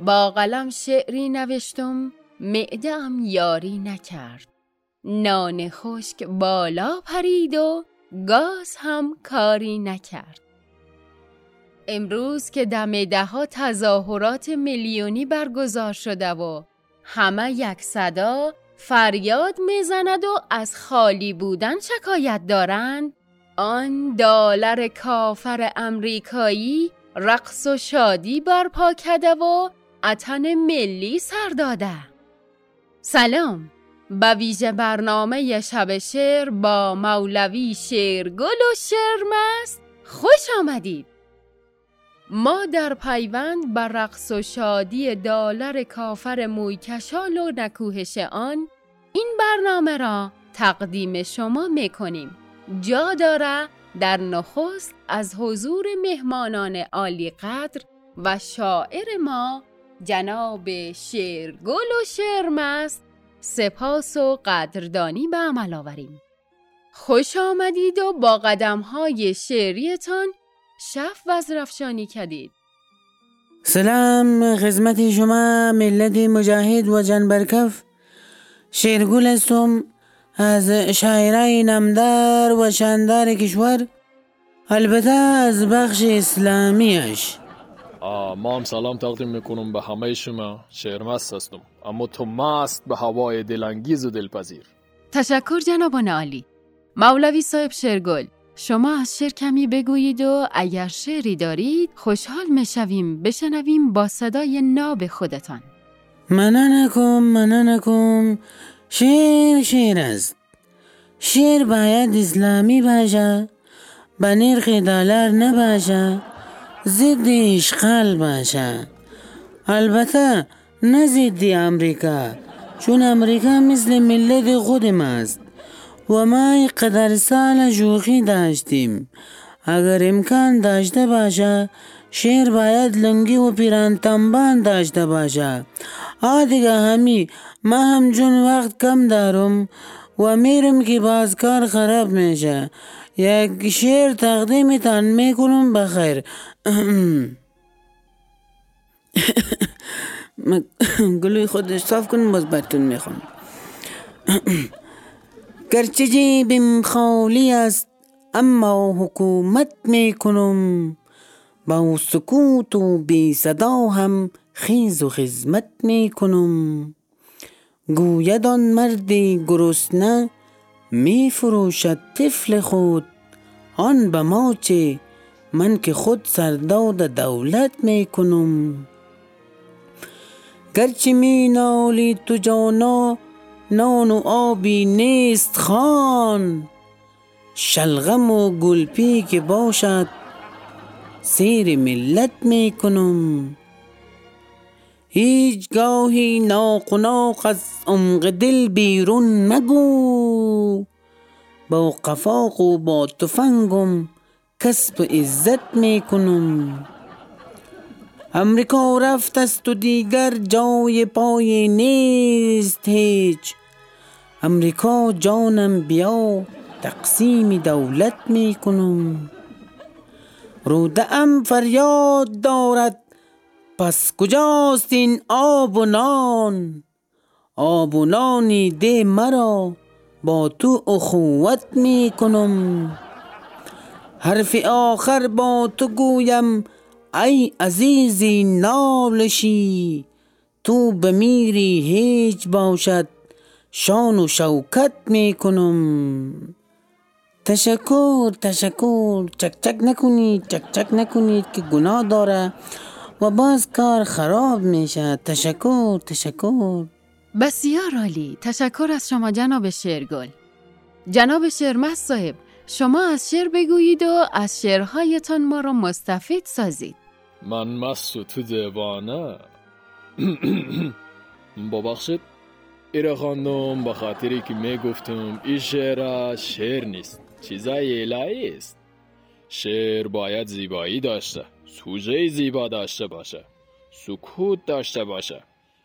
با قلم شعری نوشتم، معده‌ام یاری نکرد. نان خشک بالا پرید و گاز هم کاری نکرد. امروز که دم ده‌ها تظاهرات میلیونی برگزار شده و همه یک صدا فریاد میزند و از خالی بودن شکایت دارند، آن دلار کافر امریکایی رقص و شادی برپا کرده و وطن ملی سر داده. سلام، به ویژه برنامه شب شعر با مولوی شعرگل و شعرمست خوش آمدید. ما در پیوند بر رقص و شادی دلار کافر مویکشال و نکوهش آن این برنامه را تقدیم شما میکنیم. جا داره در نخست از حضور مهمانان عالی قدر و شاعر ما جناب شعرگل و شعرمست سپاس و قدردانی به عمل آوریم. خوش آمدید و با قدم‌های شعریتان شف وزرفشانی کردید. سلام خدمت شما ملت مجاهد و جنبرکف، شعرگل هستم از شاعرای نامدار و شاندار کشور، البته از بخش اسلامیش. ما هم سلام تقدیم میکنم به همه شما. شعرمست هستم اما تو مست به هوای دلانگیز و دلپذیر. تشکر جنابان عالی. مولوی صاحب شعرگل، شما از شعر کمی بگویید و اگر شعری دارید خوشحال میشویم بشنویم با صدای ناب خودتان. منانکم شعر است. شعر باید اسلامی باشه، به نرخ دلار نباشه، ضد اشغال باشه، البته نه ضد امریکا، چون امریکا مثل ملت خود ماست و ما اینقدر سال شوخی داشتیم. اگر امکان داشته باشه شعر باید لنگی و پیرانتنبان داشته باشه. آدیگه همی ما هم جون وقت کم دارم و میرم که باز کار خراب میشه. یک شعر تقدیمتان میکنم بخیر. گلوی خودش صاف کنم باز براتون میخونم. گرچه جیبم خالی است اما حکومت میکنم، با سکوت و بی صدا هم خیز و خدمت میکنم. گوید آن مرد گرسنه میفروشد طفل خود، آن به ما چه، من که خود سرداد دولت میکنم. گرچه می نالی تو جانا، نان و آبی نیست خان، شلغم و گلپی که باشد سیر ملت میکنم. هیچ گاهی ناقناق از عمق دل بیرون مگو، با قفاق و با تفنگم کسب عزت میکنم. امریکا رفت است و دیگر جای پای نیست هیچ، امریکا جانم بیا تقسیم دولت میکنم. روده ام فریاد دارد پس کجاست این آب و نان، آب و نانی ده مرا با تو اخوت میکنم. حرف آخر با تو گویم ای عزیزی نالشی، تو بمیری هیچ باشد شان و شوکت میکنم. تشکر چک چک نکنید که گناه داره و باز کار خراب میشه. تشکر بسیار عالی. تشکر از شما جناب شعرگل. جناب شعرمست صاحب، شما از شعر بگویید و از شعرهایتان ما را مستفید سازید. من مست و تو دیوانه. ببخشید ایره خواندم به خاطری که میگفتم این شعر نیست، چیزای الهی است. شعر باید زیبایی داشته، سوژه زیبا داشته باشه، سکوت داشته باشه،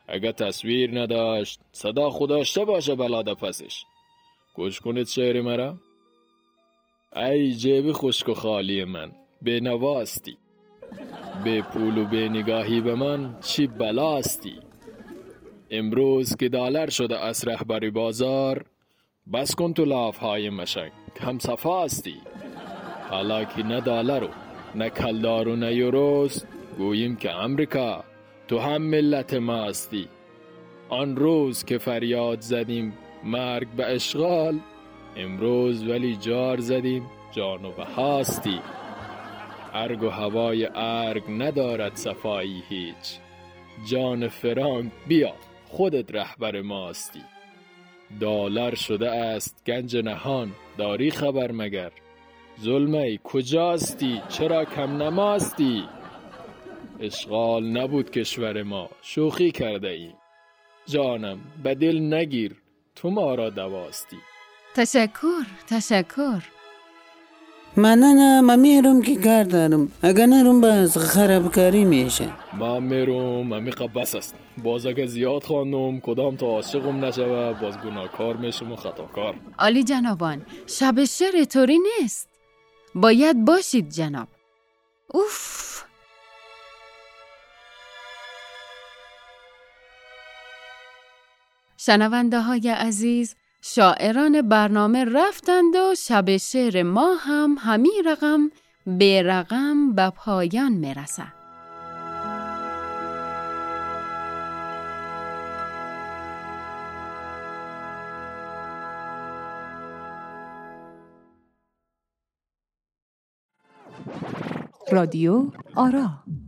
اگه تصویر نداشت صدا خود داشته باشه. بلاده پسش گوش کنید شعر مرا. ای جیب خشک و خالی من، به نواستی به پول و به نگاهی به من چی بلاستی؟ امروز که دلار شده از رهبر بازار، بس کن تو لافهای مشک، کم صفاستی. حالا که نه دلار و نه کلدار و نه یوروست، گوییم که امریکا تو هم ملت ما هستی. آن روز که فریاد زدیم مرگ به اشغال، امروز ولی جار زدیم جان و بهاستی. ارگ و هوای ارگ ندارد صفایی هیچ، جان فرانک بیا خودت رهبر ماستی. دلار شده است گنج نهان، داری خبر مگر؟ ظلمه کجاستی؟ چرا کم نماستی؟ اشغال نبود کشور ما، شوخی کرده ایم. جانم به دل نگیر، تو ما را دواستی. تشکر. مننه ما میرم که کار دارم، اگه نرم باز خرابکاری میشه. ما میرم امی قبس است، باز اگه زیاد خانم کدام تا عاشقم نشوه باز گناهکار میشم و خطاکار. عالی جنابان، شب شعر طوری نیست، باید باشید جناب. اوف، شنونده های عزیز، شاعران برنامه رفتند و شب شعر ما هم همین رقم به رقم به پایان میرسد. رادیو آرا.